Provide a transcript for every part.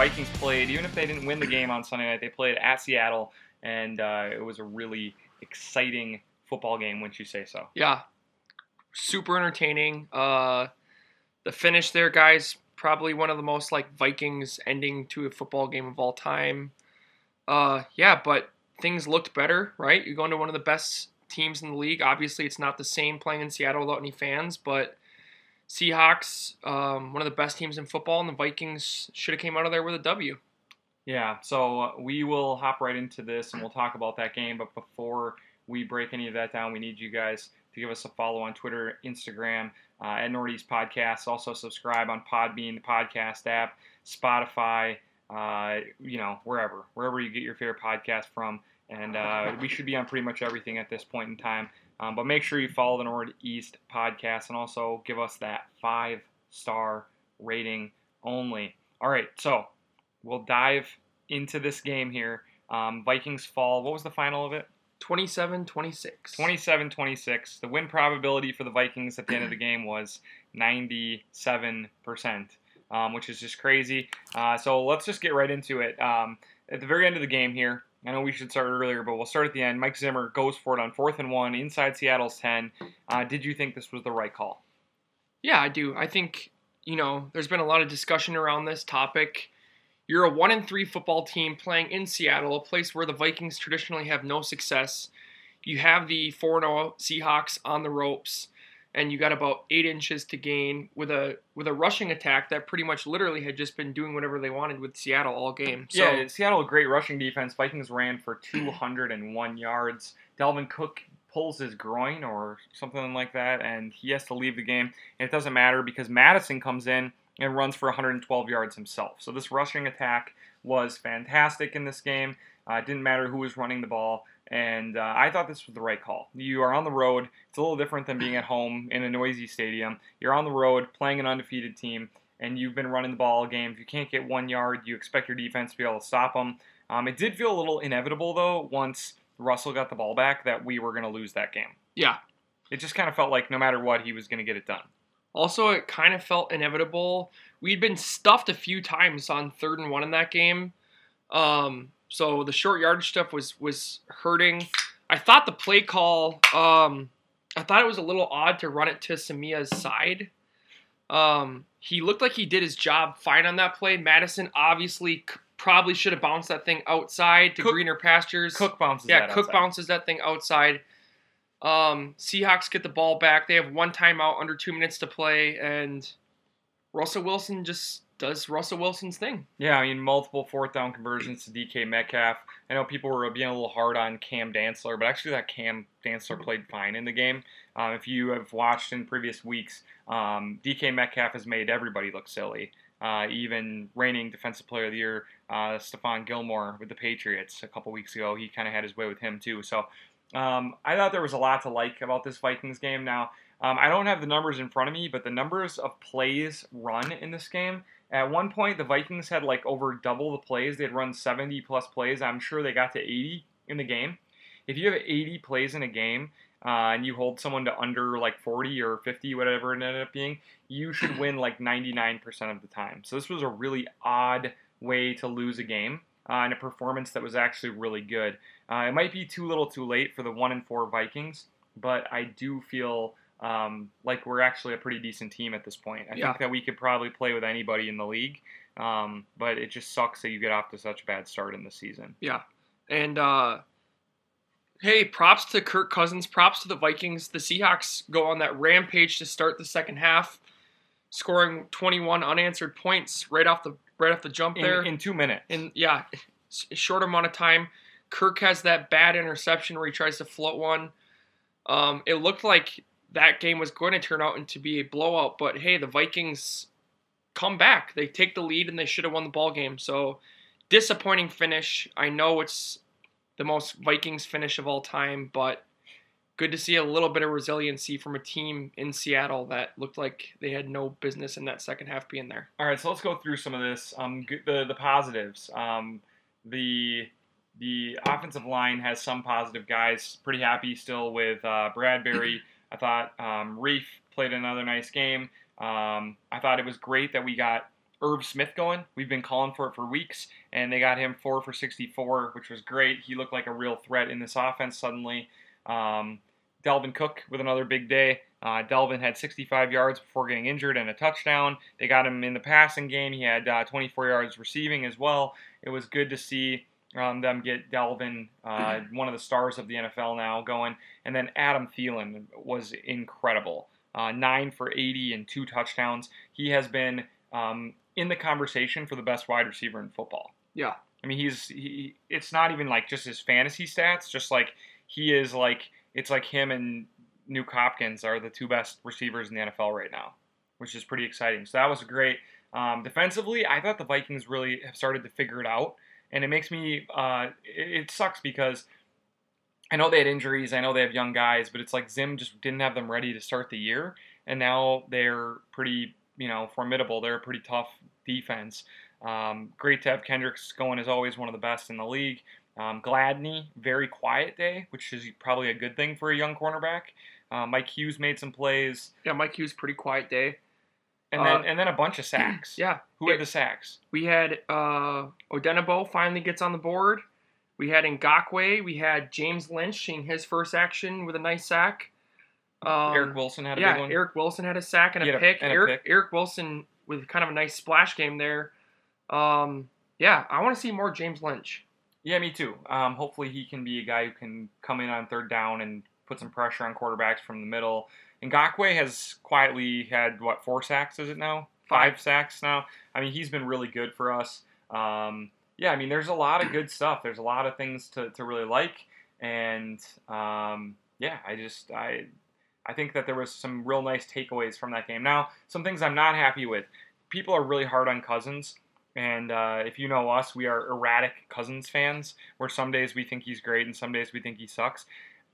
Vikings played, even if they didn't win the game on Sunday night, they played at Seattle, and it was a really exciting football game, wouldn't you say so? Yeah, super entertaining. The finish there, guys, probably one of the most like Vikings ending to a football game of all time. But things looked better, right? You're going to one of the best teams in the league. Obviously, it's not the same playing in Seattle without any fans, but Seahawks, one of the best teams in football, and the Vikings should have came out of there with a W. Yeah, so we will hop right into this, and we'll talk about that game. But before we break any of that down, we need you guys to give us a follow on Twitter, Instagram, at Northeast Podcasts. Also subscribe on Podbean, the podcast app, Spotify, wherever you get your favorite podcast from. And we should be on pretty much everything at this point in time. But make sure you follow the Northeast Podcast and also give us that 5-star rating only. All right, so we'll dive into this game here. Vikings fall. What was the final of it? 27-26. 27-26. The win probability for the Vikings at the end of the game was 97%, which is just crazy. So let's just get right into it. At the very end of the game here, I know we should start earlier, but we'll start at the end. Mike Zimmer goes for it on 4th and 1 inside Seattle's 10. Did you think this was the right call? Yeah, I do. I think, there's been a lot of discussion around this topic. You're a 1-3 football team playing in Seattle, a place where the Vikings traditionally have no success. You have the 4-0 Seahawks on the ropes, and you got about 8 inches to gain with a rushing attack that pretty much literally had just been doing whatever they wanted with Seattle all game. So, yeah, Seattle, a great rushing defense. Vikings ran for 201 yards. Dalvin Cook pulls his groin or something like that, and he has to leave the game. And it doesn't matter because Madison comes in and runs for 112 yards himself. So this rushing attack was fantastic in this game. It didn't matter who was running the ball. And I thought this was the right call. You are on the road. It's a little different than being at home in a noisy stadium. You're on the road playing an undefeated team, and you've been running the ball all game. If you can't get 1 yard, you expect your defense to be able to stop them. It did feel a little inevitable, though, once Russell got the ball back, that we were going to lose that game. Yeah. It just kind of felt like no matter what, he was going to get it done. Also, it kind of felt inevitable. We'd been stuffed a few times on 3rd and 1 in that game. So the short yardage stuff was hurting. I thought the play call, I thought it was a little odd to run it to Samia's side. He looked like he did his job fine on that play. Madison obviously probably should have bounced that thing outside to greener pastures. Cook bounces that thing outside. Seahawks get the ball back. They have one timeout under 2 minutes to play, and Russell Wilson just does Russell Wilson's thing. Yeah, I mean, multiple 4th down conversions to DK Metcalf. I know people were being a little hard on Cam Dantzler, but actually that Cam Dantzler played fine in the game. If you have watched in previous weeks, DK Metcalf has made everybody look silly. Even reigning Defensive Player of the Year, Stephon Gilmore with the Patriots a couple weeks ago, he kind of had his way with him too. So I thought there was a lot to like about this Vikings game. Now, I don't have the numbers in front of me, but the numbers of plays run in this game. At one point, the Vikings had like over double the plays. They'd run 70-plus plays. I'm sure they got to 80 in the game. If you have 80 plays in a game and you hold someone to under like 40 or 50, whatever it ended up being, you should win like 99% of the time. So this was a really odd way to lose a game and a performance that was actually really good. It might be too little too late for the 1-4 Vikings, but I do feel like we're actually a pretty decent team at this point. I think that we could probably play with anybody in the league, but it just sucks that you get off to such a bad start in the season. Yeah, and hey, props to Kirk Cousins, props to the Vikings. The Seahawks go on that rampage to start the second half, scoring 21 unanswered points right off the jump there. In 2 minutes. Yeah, short amount of time. Kirk has that bad interception where he tries to float one. It looked like that game was going to turn out into be a blowout, but hey, the Vikings come back. They take the lead, and they should have won the ball game. So, disappointing finish. I know it's the most Vikings finish of all time, but good to see a little bit of resiliency from a team in Seattle that looked like they had no business in that second half being there. All right, so let's go through some of this. The positives. The offensive line has some positive guys. Pretty happy still with Bradbury. I thought Reif played another nice game. I thought it was great that we got Irv Smith going. We've been calling for it for weeks, and they got him 4 for 64, which was great. He looked like a real threat in this offense suddenly. Dalvin Cook with another big day. Dalvin had 65 yards before getting injured and a touchdown. They got him in the passing game. He had 24 yards receiving as well. It was good to see them get Dalvin, one of the stars of the NFL now, going. And then Adam Thielen was incredible. 9 for 80 and 2 touchdowns. He has been in the conversation for the best wide receiver in football. Yeah. I mean, it's not even like just his fantasy stats, just like he is like, it's like him and Nuk Hopkins are the two best receivers in the NFL right now, which is pretty exciting. So that was great. Defensively, I thought the Vikings really have started to figure it out. And it makes me, it sucks because I know they had injuries, I know they have young guys, but it's like Zim just didn't have them ready to start the year. And now they're pretty, formidable. They're a pretty tough defense. Great to have Kendricks going, as always, one of the best in the league. Gladney, very quiet day, which is probably a good thing for a young cornerback. Mike Hughes made some plays. Yeah, Mike Hughes, pretty quiet day. And then a bunch of sacks. Yeah. Who had the sacks? We had Odenigbo finally gets on the board. We had Ngakoue. We had James Lynch in his first action with a nice sack. Eric Wilson had a big one. Eric Wilson had a sack and a pick. Eric Wilson with kind of a nice splash game there. I want to see more James Lynch. Yeah, me too. Hopefully he can be a guy who can come in on third down and put some pressure on quarterbacks from the middle. And Ngakoue has quietly had, 4 sacks, is it now? 5 sacks now. I mean, he's been really good for us. There's a lot of good stuff. There's a lot of things to really like. And, I think that there was some real nice takeaways from that game. Now, some things I'm not happy with. People are really hard on Cousins. And if you know us, we are erratic Cousins fans, where some days we think he's great and some days we think he sucks.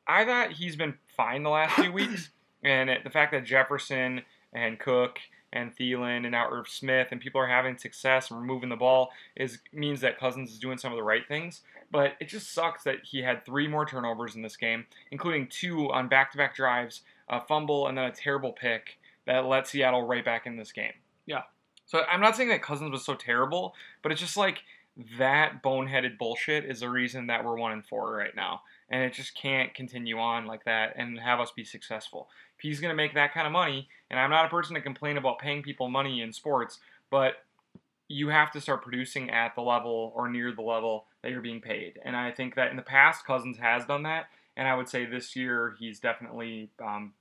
I thought he's been fine the last few weeks, and the fact that Jefferson and Cook and Thielen and now Irv Smith and people are having success and moving the ball means that Cousins is doing some of the right things. But it just sucks that he had 3 more turnovers in this game, including 2 on back-to-back drives, a fumble, and then a terrible pick that let Seattle right back in this game. Yeah. So I'm not saying that Cousins was so terrible, but it's just like that boneheaded bullshit is the reason that we're 1-4 right now. And it just can't continue on like that and have us be successful. If he's going to make that kind of money, and I'm not a person to complain about paying people money in sports, but you have to start producing at the level or near the level that you're being paid. And I think that in the past, Cousins has done that. And I would say this year he's definitely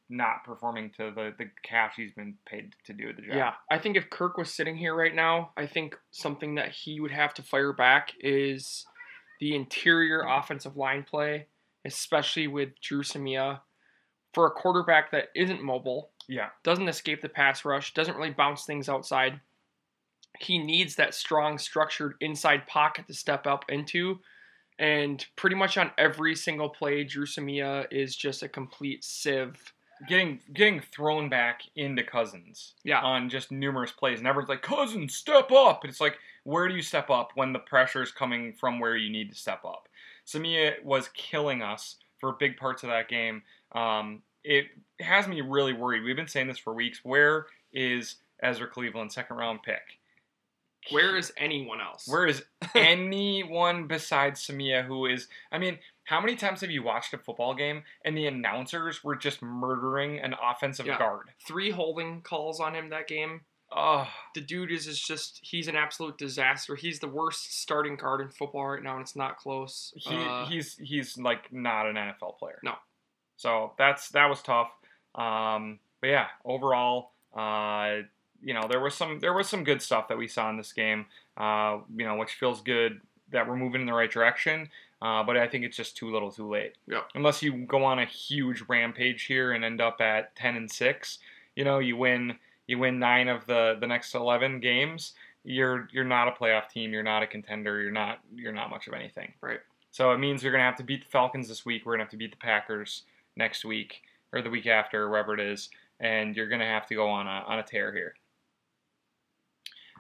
not performing to the cash he's been paid to do the job. Yeah, I think if Kirk was sitting here right now, I think something that he would have to fire back is the interior offensive line play, especially with Drew Samia. For a quarterback that isn't mobile, doesn't escape the pass rush, doesn't really bounce things outside, he needs that strong, structured inside pocket to step up into. And pretty much on every single play, Drew Samia is just a complete sieve. Getting thrown back into Cousins on just numerous plays. And everyone's like, Cousins, step up! And it's like, where do you step up when the pressure is coming from where you need to step up? Samia was killing us for big parts of that game. It has me really worried. We've been saying this for weeks. Where is Ezra Cleveland's second-round pick? Where is anyone else? Where is anyone besides Samia who is... I mean, how many times have you watched a football game and the announcers were just murdering an offensive guard? 3 holding calls on him that game. Oh. The dude is just... He's an absolute disaster. He's the worst starting guard in football right now, and it's not close. He's like, not an NFL player. No. So, that was tough. But yeah, overall... There was some good stuff that we saw in this game, which feels good that we're moving in the right direction. But I think it's just too little, too late. Yeah. Unless you go on a huge rampage here and end up at 10-6, you win 9 of the next 11 games. You're not a playoff team. You're not a contender. You're not much of anything. Right. So it means you're gonna have to beat the Falcons this week. We're gonna have to beat the Packers next week or the week after, wherever it is, and you're gonna have to go on a tear here.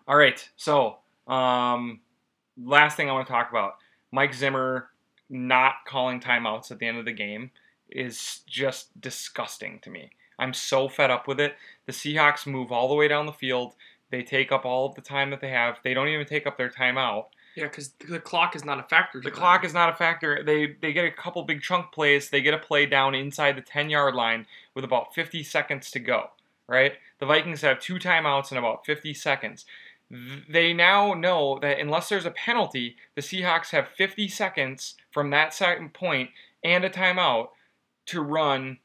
All right, so last thing I want to talk about, Mike Zimmer not calling timeouts at the end of the game is just disgusting to me. I'm so fed up with it. The Seahawks move all the way down the field. They take up all of the time that they have. They don't even take up their timeout. Yeah, because the clock is not a factor. The clock is not a factor. They get a couple big chunk plays. They get a play down inside the 10-yard line with about 50 seconds to go, right? The Vikings have two timeouts in about 50 seconds. They now know that unless there's a penalty, the Seahawks have 50 seconds from that second point and a timeout to run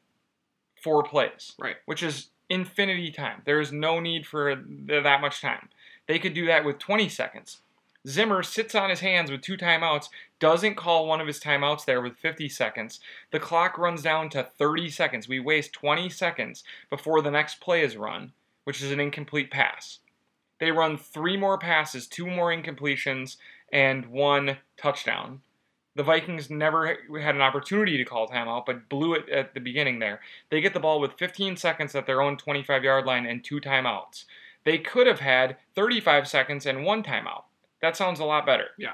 four plays, right? Which is infinity time. There is no need for that much time. They could do that with 20 seconds. Zimmer sits on his hands with two timeouts, doesn't call one of his timeouts there with 50 seconds. The clock runs down to 30 seconds. We waste 20 seconds before the next play is run, which is an incomplete pass. They run three more passes, two more incompletions, and one touchdown. The Vikings never had an opportunity to call timeout, but blew it at the beginning there. They get the ball with 15 seconds at their own 25-yard line and two timeouts. They could have had 35 seconds and one timeout. That sounds a lot better. Yeah.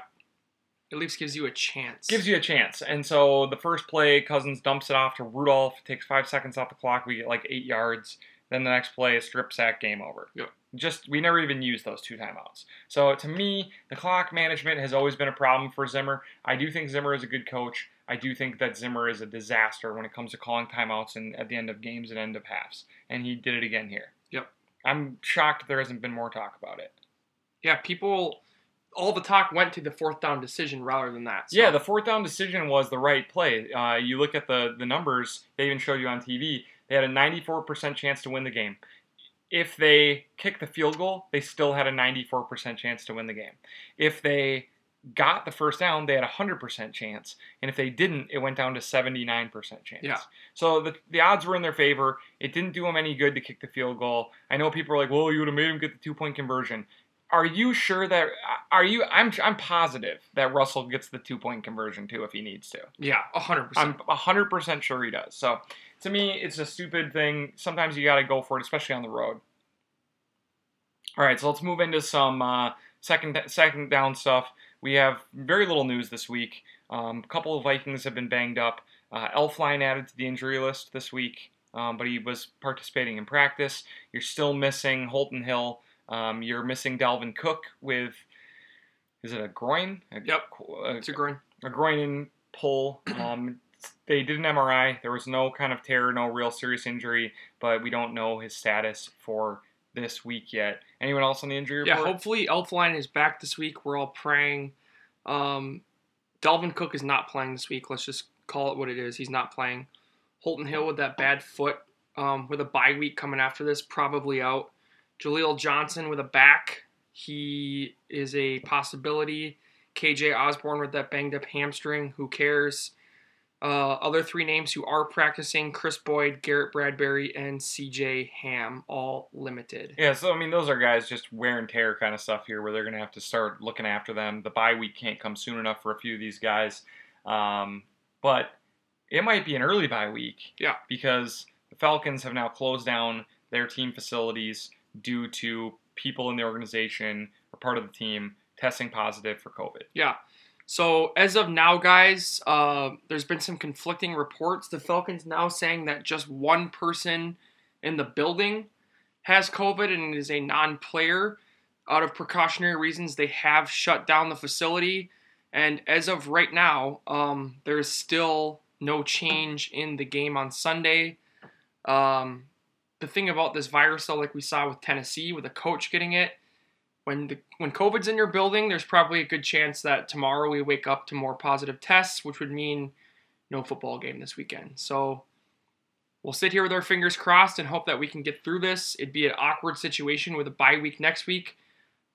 At least gives you a chance. Gives you a chance. And so the first play, Cousins dumps it off to Rudolph. It takes 5 seconds off the clock. We get like 8 yards. Then the next play, a strip sack, game over. Yep. Just, we never even used those two timeouts. So to me, the clock management has always been a problem for Zimmer. I do think Zimmer is a good coach. I do think that Zimmer is a disaster when it comes to calling timeouts and at the end of games and end of halves. And he did it again here. Yep. I'm shocked there hasn't been more talk about it. Yeah, people... All the talk went to the fourth down decision rather than that. So. Yeah, the fourth down decision was the right play. You look at the numbers, they even showed you on TV, they had a 94% chance to win the game. If they kicked the field goal, they still had a 94% chance to win the game. If they got the first down, they had a 100% chance. And if they didn't, it went down to 79% chance. Yeah. So the odds were in their favor. It didn't do them any good to kick the field goal. I know people are like, well, you would have made them get the two-point conversion. Are you sure that I'm positive that Russell gets the two-point conversion, too, if he needs to. Yeah, 100%. I'm 100% sure he does. So, to me, it's a stupid thing. Sometimes you got to go for it, especially on the road. All right, so let's move into some second down stuff. We have very little news this week. A couple of Vikings have been banged up. Elflein added to the injury list this week, but he was participating in practice. You're still missing Holton Hill. You're missing Dalvin Cook with, is it a groin? Yep, it's a groin. A groin pull. They did an MRI. There was no kind of tear, no real serious injury, but we don't know his status for this week yet. Anyone else on the injury report? Yeah, hopefully Elflein is back this week. We're all praying. Dalvin Cook is not playing this week. Let's just call it what it is. He's not playing. Holton Hill with that bad foot, with a bye week coming after this, probably out. Jaleel Johnson with a back. He is a possibility. KJ Osborne with that banged-up hamstring. Who cares? Other three names who are practicing, Chris Boyd, Garrett Bradbury, and CJ Ham, all limited. Yeah, so, I mean, those are guys just wear and tear kind of stuff here where they're going to have to start looking after them. The bye week can't come soon enough for a few of these guys. But it might be an early bye week. Yeah. Because the Falcons have now closed down their team facilities due to people in the organization or part of the team testing positive for COVID. Yeah. So as of now, guys, there's been some conflicting reports. The Falcons now saying that just one person in the building has COVID and is a non-player. Out of precautionary reasons, they have shut down the facility. And as of right now, there is still no change in the game on Sunday. The thing about this virus, though, like we saw with Tennessee, with a coach getting it, when COVID's in your building, there's probably a good chance that tomorrow we wake up to more positive tests, which would mean no football game this weekend. So we'll sit here with our fingers crossed and hope that we can get through this. It'd be an awkward situation with a bye week next week.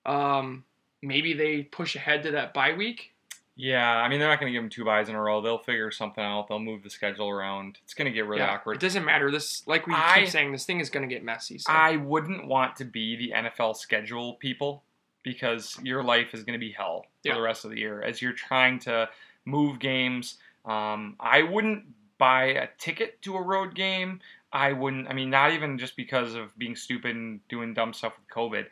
Maybe they push ahead to that bye week. Yeah, I mean, they're not going to give them two byes in a row. They'll figure something out. They'll move the schedule around. It's going to get really awkward. It doesn't matter. Like we keep saying, this thing is going to get messy. So. I wouldn't want to be the NFL schedule people because your life is going to be hell for the rest of the year as you're trying to move games. I wouldn't buy a ticket to a road game. Not even just because of being stupid and doing dumb stuff with COVID.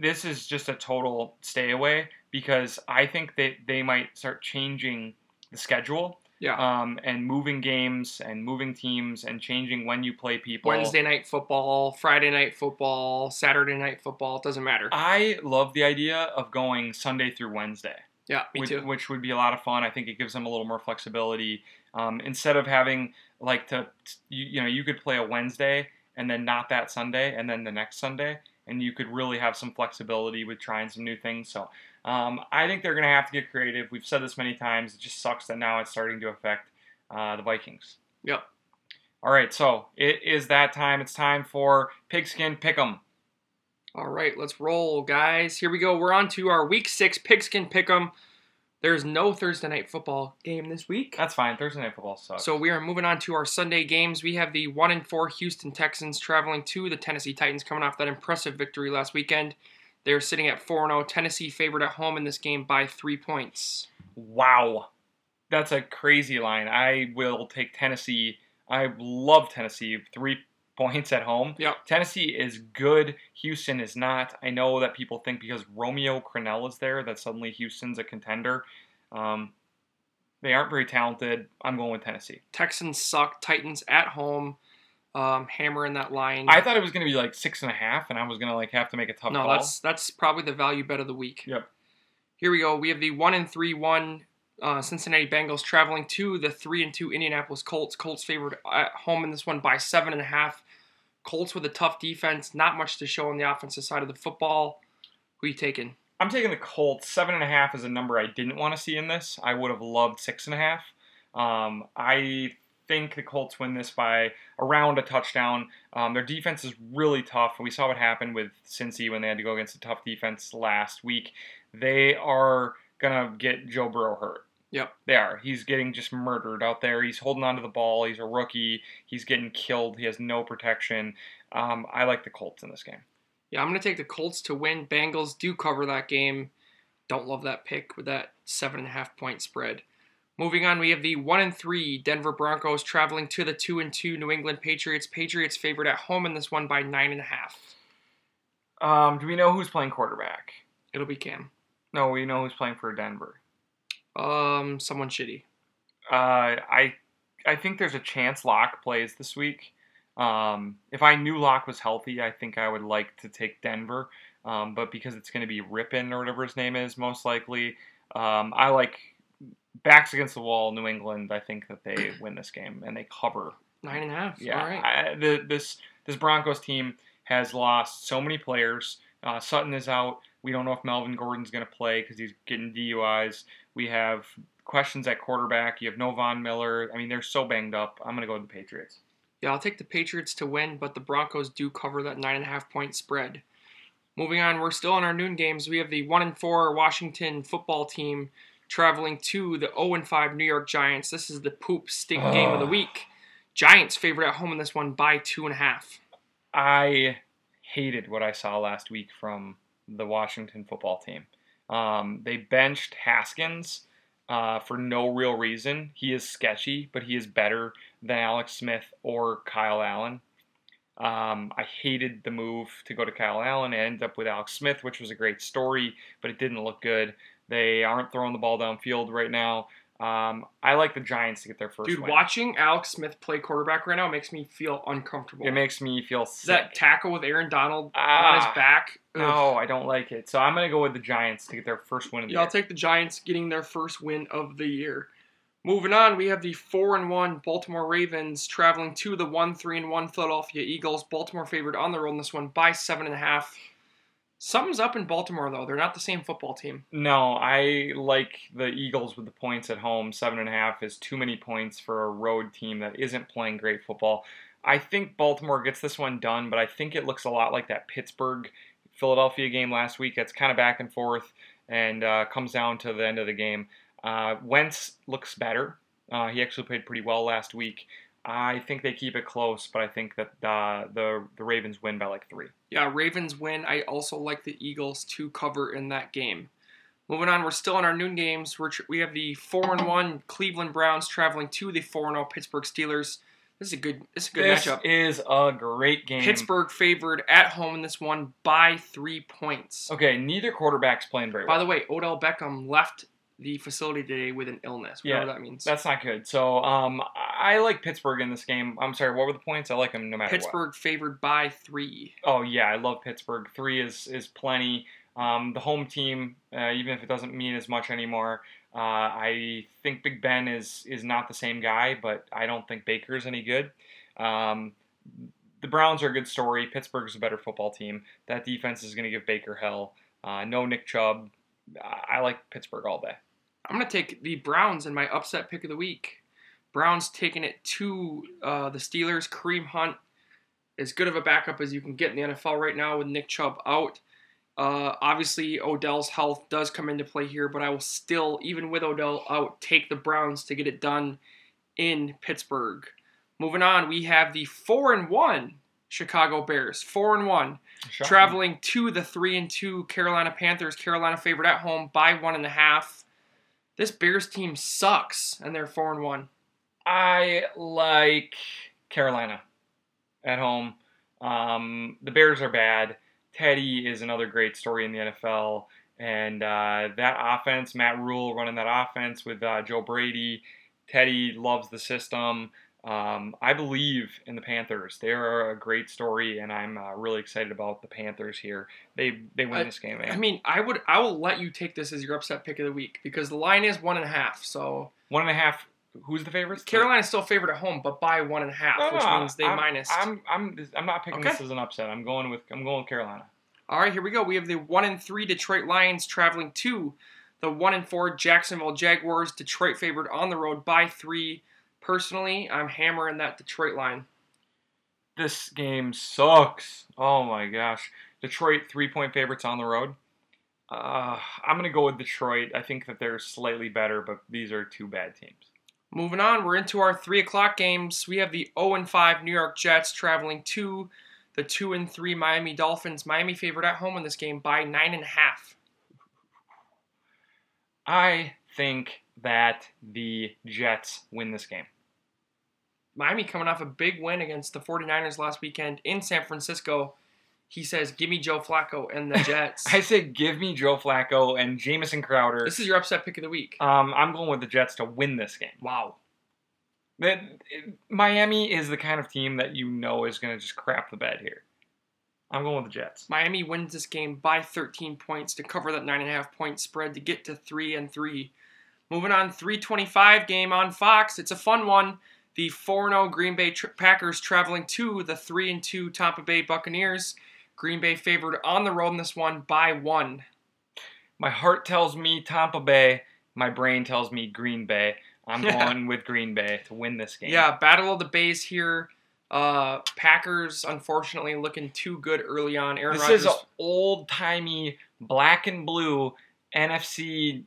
This is just a total stay away because I think that they might start changing the schedule Yeah. And moving games and moving teams and changing when you play people. Wednesday night football, Friday night football, Saturday night football, it doesn't matter. I love the idea of going Sunday through Wednesday. Yeah, me too. Which would be a lot of fun. I think it gives them a little more flexibility. Instead of having, like, you could play a Wednesday and then not that Sunday and then the next Sunday. And you could really have some flexibility with trying some new things. So I think they're going to have to get creative. We've said this many times. It just sucks that now it's starting to affect the Vikings. Yep. All right, so it is that time. It's time for Pigskin Pick'em. All right, let's roll, guys. Here we go. We're on to our Week 6 Pigskin Pick'em. There's no Thursday Night Football game this week. That's fine. Thursday Night Football sucks. So we are moving on to our Sunday games. We have the 1-4 Houston Texans traveling to the Tennessee Titans, coming off that impressive victory last weekend. They're sitting at 4-0. Tennessee favored at home in this game by 3 points. Wow. That's a crazy line. I will take Tennessee. I love Tennessee. 3 points at home. Yep. Tennessee is good. Houston is not. I know that people think because Romeo Crennel is there that suddenly Houston's a contender. They aren't very talented. I'm going with Tennessee. Texans suck. Titans at home. Hammering that line. I thought it was going to be like 6.5, and I was going to have to make a tough call. No, that's probably the value bet of the week. Yep. Here we go. We have the 1-3-1 Cincinnati Bengals traveling to the 3-2 Indianapolis Colts. Colts favored at home in this one by 7.5. Colts with a tough defense, not much to show on the offensive side of the football. Who are you taking? I'm taking the Colts. 7.5 is a number I didn't want to see in this. I would have loved 6.5. I think the Colts win this by around a touchdown. Their defense is really tough. We saw what happened with Cincy when they had to go against a tough defense last week. They are going to get Joe Burrow hurt. Yep. They are. He's getting just murdered out there. He's holding onto the ball. He's a rookie. He's getting killed. He has no protection. I like the Colts in this game. Yeah, I'm going to take the Colts to win. Bengals do cover that game. Don't love that pick with that 7.5 point spread. Moving on, we have the 1-3 Denver Broncos traveling to the 2-2 New England Patriots. Patriots favored at home in this one by 9.5. Do we know who's playing quarterback? It'll be Cam. No, we know who's playing for Denver. Someone shitty. I think there's a chance Locke plays this week. If I knew Locke was healthy, I think I would like to take Denver. But because it's going to be Rippin or whatever his name is, most likely, I like backs against the wall, New England. I think that they win this game and they cover 9.5. Yeah, all right. This Broncos team has lost so many players. Sutton is out. We don't know if Melvin Gordon's going to play because he's getting DUIs. We have questions at quarterback. You have no Von Miller. I mean, they're so banged up. I'm going to go with the Patriots. Yeah, I'll take the Patriots to win, but the Broncos do cover that 9.5 point spread. Moving on, we're still on our noon games. We have the 1-4 Washington football team traveling to the 0-5 New York Giants. This is the poop stink game of the week. Giants favored at home in this one by 2.5. I hated what I saw last week from the Washington football team. They benched Haskins for no real reason. He is sketchy, but he is better than Alex Smith or Kyle Allen. I hated the move to go to Kyle Allen. I ended up with Alex Smith, which was a great story, but it didn't look good. They aren't throwing the ball downfield right now. I like the Giants to get their first win. Watching Alex Smith play quarterback right now makes me feel uncomfortable. It makes me feel sick. That tackle with Aaron Donald on his back. Ugh. No, I don't like it. So I'm going to go with the Giants to get their first win of the year. I'll take the Giants getting their first win of the year. Moving on, we have the 4-1 Baltimore Ravens traveling to the 1-3-1 Philadelphia Eagles. Baltimore favored on the road in this one by 7.5. Something's up in Baltimore, though. They're not the same football team. No, I like the Eagles with the points at home. 7.5 is too many points for a road team that isn't playing great football. I think Baltimore gets this one done, but I think it looks a lot like that Pittsburgh-Philadelphia game last week. That's kind of back and forth and comes down to the end of the game. Wentz looks better. He actually played pretty well last week. I think they keep it close, but I think that the Ravens win by 3. Yeah, Ravens win. I also like the Eagles to cover in that game. Moving on, we're still in our noon games. We have the 4-1 Cleveland Browns traveling to the 4-0 Pittsburgh Steelers. This is a good matchup. This is a great game. Pittsburgh favored at home in this one by 3 points. Okay, neither quarterback's playing very well. By the way, Odell Beckham left the facility today with an illness. Whatever that means. That's not good. So I like Pittsburgh in this game. I'm sorry, what were the points? I like them no matter what. Pittsburgh favored by 3. Oh, yeah, I love Pittsburgh. 3 is plenty. The home team, even if it doesn't mean as much anymore, I think Big Ben is not the same guy, but I don't think Baker's any good. The Browns are a good story. Pittsburgh's a better football team. That defense is going to give Baker hell. No Nick Chubb. I like Pittsburgh all day. I'm going to take the Browns in my upset pick of the week. Browns taking it to the Steelers. Kareem Hunt, as good of a backup as you can get in the NFL right now with Nick Chubb out. Obviously, Odell's health does come into play here, but I will still, even with Odell out, take the Browns to get it done in Pittsburgh. Moving on, we have the 4-1 Chicago Bears. 4-1, traveling to the 3-2 Carolina Panthers. Carolina favored at home by 1.5. This Bears team sucks, and they're 4-1. I like Carolina at home. The Bears are bad. Teddy is another great story in the NFL, and that offense, Matt Rule running that offense with Joe Brady. Teddy loves the system. I believe in the Panthers. They are a great story, and I'm really excited about the Panthers here. They win this game, man. I mean, I will let you take this as your upset pick of the week because the line is 1.5. So 1.5. Who's the favorites? Carolina's still favored at home, but by 1.5, means they minus. I'm not picking this as an upset. I'm going with Carolina. All right, here we go. We have the 1-3 Detroit Lions traveling to the 1-4 Jacksonville Jaguars. Detroit favored on the road by 3. Personally, I'm hammering that Detroit line. This game sucks. Oh my gosh, Detroit 3-point favorites on the road. I'm gonna go with Detroit. I think that they're slightly better, but these are two bad teams. Moving on, we're into our 3 o'clock games. We have the 0-5 New York Jets traveling to the 2-3 Miami Dolphins. Miami favored at home in this game by 9.5. I think that the Jets win this game. Miami coming off a big win against the 49ers last weekend in San Francisco. He says, give me Joe Flacco and the Jets. I say, give me Joe Flacco and Jamison Crowder. This is your upset pick of the week. I'm going with the Jets to win this game. Wow. Miami is the kind of team that you know is going to just crap the bed here. I'm going with the Jets. Miami wins this game by 13 points to cover that 9.5-point spread to get to 3-3. Moving on, 3:25 game on Fox. It's a fun one. The 4-0 Green Bay Packers traveling to the 3-2 Tampa Bay Buccaneers. Green Bay favored on the road in this one by 1. My heart tells me Tampa Bay. My brain tells me Green Bay. I'm going with Green Bay to win this game. Yeah, battle of the Bays here. Packers, unfortunately, looking too good early on. Aaron Rodgers. This is an old-timey black and blue NFC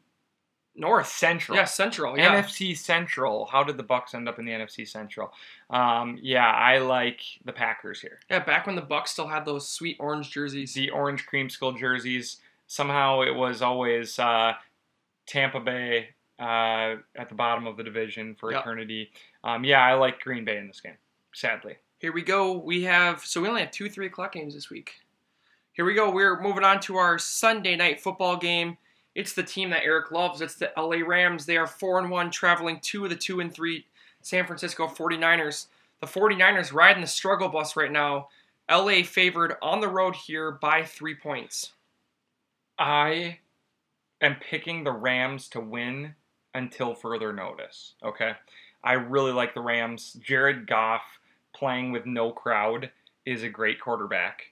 North. Central. Yeah, Central. Yeah. NFC Central. How did the Bucs end up in the NFC Central? Yeah, I like the Packers here. Yeah, back when the Bucs still had those sweet orange jerseys. The orange creamsicle jerseys. Somehow it was always Tampa Bay at the bottom of the division for eternity. Yeah, I like Green Bay in this game, sadly. Here we go. We only have 2 3 o'clock games this week. Here we go. We're moving on to our Sunday night football game. It's the team that Eric loves. It's the LA Rams. They are 4-1, traveling to the 2-3 San Francisco 49ers. The 49ers riding the struggle bus right now. LA favored on the road here by 3 points. I am picking the Rams to win until further notice, okay? I really like the Rams. Jared Goff playing with no crowd is a great quarterback.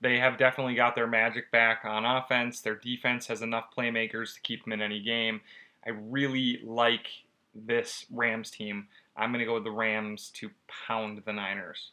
They have definitely got their magic back on offense. Their defense has enough playmakers to keep them in any game. I really like this Rams team. I'm going to go with the Rams to pound the Niners.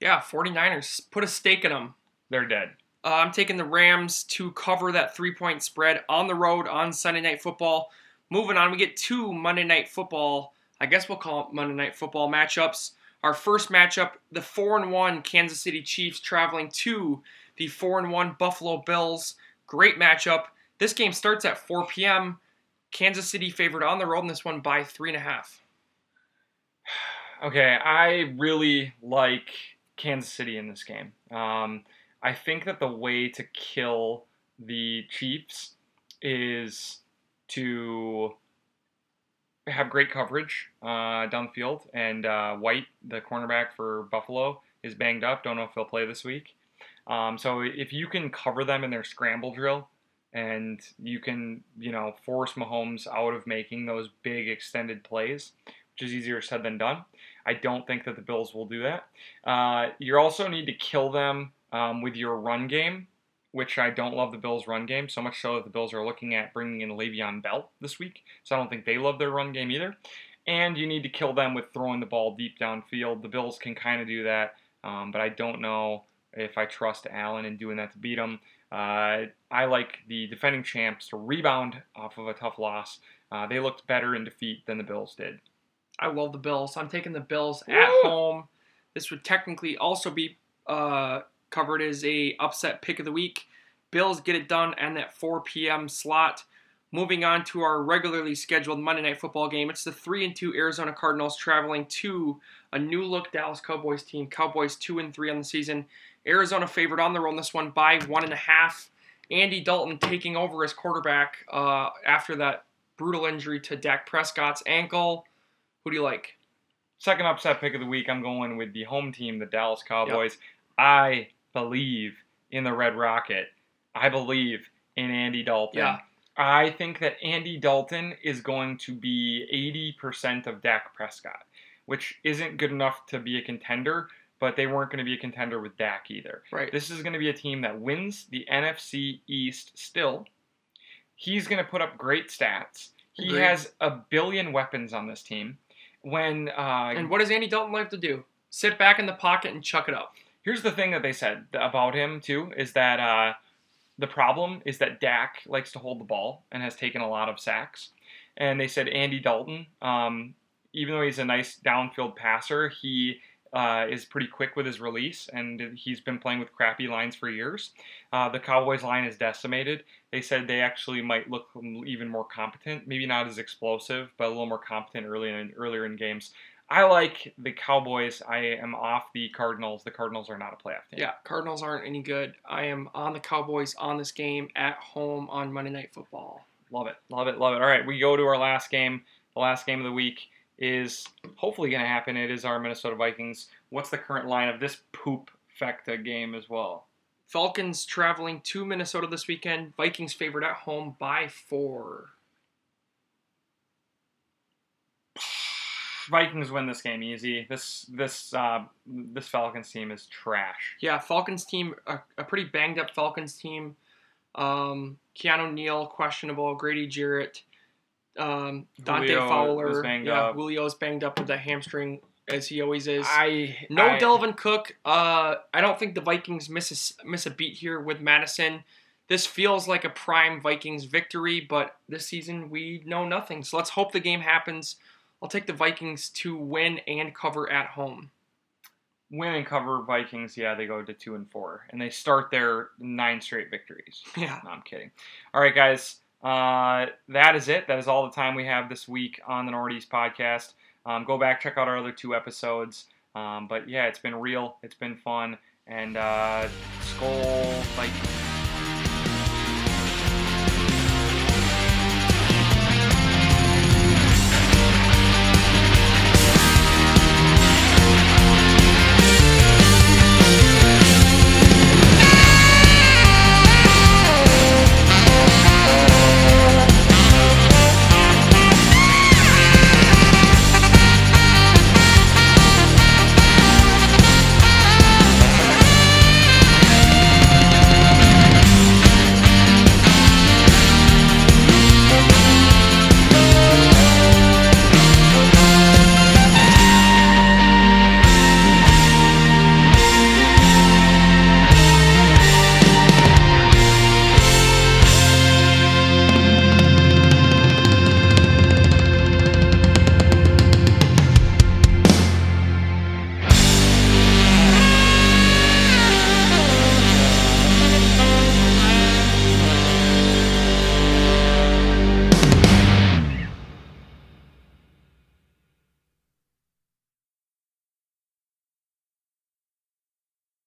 Yeah, 49ers. Put a stake in them. They're dead. I'm taking the Rams to cover that 3-point spread on the road on Sunday Night Football. Moving on, we get 2 Monday Night Football. I guess we'll call it Monday Night Football matchups. Our first matchup, the 4-1 Kansas City Chiefs traveling to the 4-1 Buffalo Bills. Great matchup. This game starts at 4 p.m. Kansas City favored on the road in this one by 3.5. Okay, I really like Kansas City in this game. I think that the way to kill the Chiefs is to have great coverage down the field. And White, the cornerback for Buffalo, is banged up. Don't know if he'll play this week. So if you can cover them in their scramble drill and you can, you know, force Mahomes out of making those big extended plays, which is easier said than done. I don't think that the Bills will do that. You also need to kill them with your run game, which I don't love the Bills' run game, so much so that the Bills are looking at bringing in Le'Veon Bell this week, so I don't think they love their run game either. And you need to kill them with throwing the ball deep downfield. The Bills can kind of do that, but I don't know if I trust Allen in doing that to beat him. I like the defending champs to rebound off of a tough loss. They looked better in defeat than the Bills did. I love the Bills. I'm taking the Bills at home. This would technically also be covered as a upset pick of the week. Bills get it done and that 4 p.m. slot. Moving on to our regularly scheduled Monday Night Football game. It's the 3-2 Arizona Cardinals traveling to a new-look Dallas Cowboys team. Cowboys 2-3 on the season. Arizona favored on the road in this one by 1.5. Andy Dalton taking over as quarterback after that brutal injury to Dak Prescott's ankle. Who do you like? Second upset pick of the week, I'm going with the home team, the Dallas Cowboys. Yep. I believe in the Red Rocket. I believe in Andy Dalton. Yeah. I think that Andy Dalton is going to be 80% of Dak Prescott, which isn't good enough to be a contender, but they weren't going to be a contender with Dak either. Right. This is going to be a team that wins the NFC East still. He's going to put up great stats. He has 1 billion weapons on this team. When and what does Andy Dalton like to do? Sit back in the pocket and chuck it up. Here's the thing that they said about him, too, is that the problem is that Dak likes to hold the ball and has taken a lot of sacks. And they said Andy Dalton, even though he's a nice downfield passer, he is pretty quick with his release, and he's been playing with crappy lines for years. The Cowboys line is decimated. They said they actually might look even more competent, maybe not as explosive, but a little more competent earlier in games. I like the Cowboys. I am off the Cardinals. The Cardinals are not a playoff team. Yeah, Cardinals aren't any good. I am on the Cowboys on this game at home on Monday Night Football. Love it, love it, love it. All right, we go to our last game. The last game of the week is hopefully going to happen. It is our Minnesota Vikings. What's the current line of this poop-fecta game as well? Falcons traveling to Minnesota this weekend. Vikings favored at home by 4. Vikings win this game easy. This Falcons team is trash. Yeah, Falcons team, a pretty banged-up Falcons team. Keanu Neal, questionable. Grady Jarrett. Dante Julio Fowler. Banged up. Julio's banged up with the hamstring, as he always is. Dalvin Cook. I don't think the Vikings miss a beat here with Madison. This feels like a prime Vikings victory, but this season we know nothing. So let's hope the game happens. I'll take the Vikings to win and cover at home. Win and cover Vikings, yeah, they go to 2-4. And they start their 9 straight victories. Yeah. No, I'm kidding. All right, guys. That is it. That is all the time we have this week on the Northeast Podcast. Go back, check out our other 2 episodes. But yeah, it's been real. It's been fun. And Skol Vikings.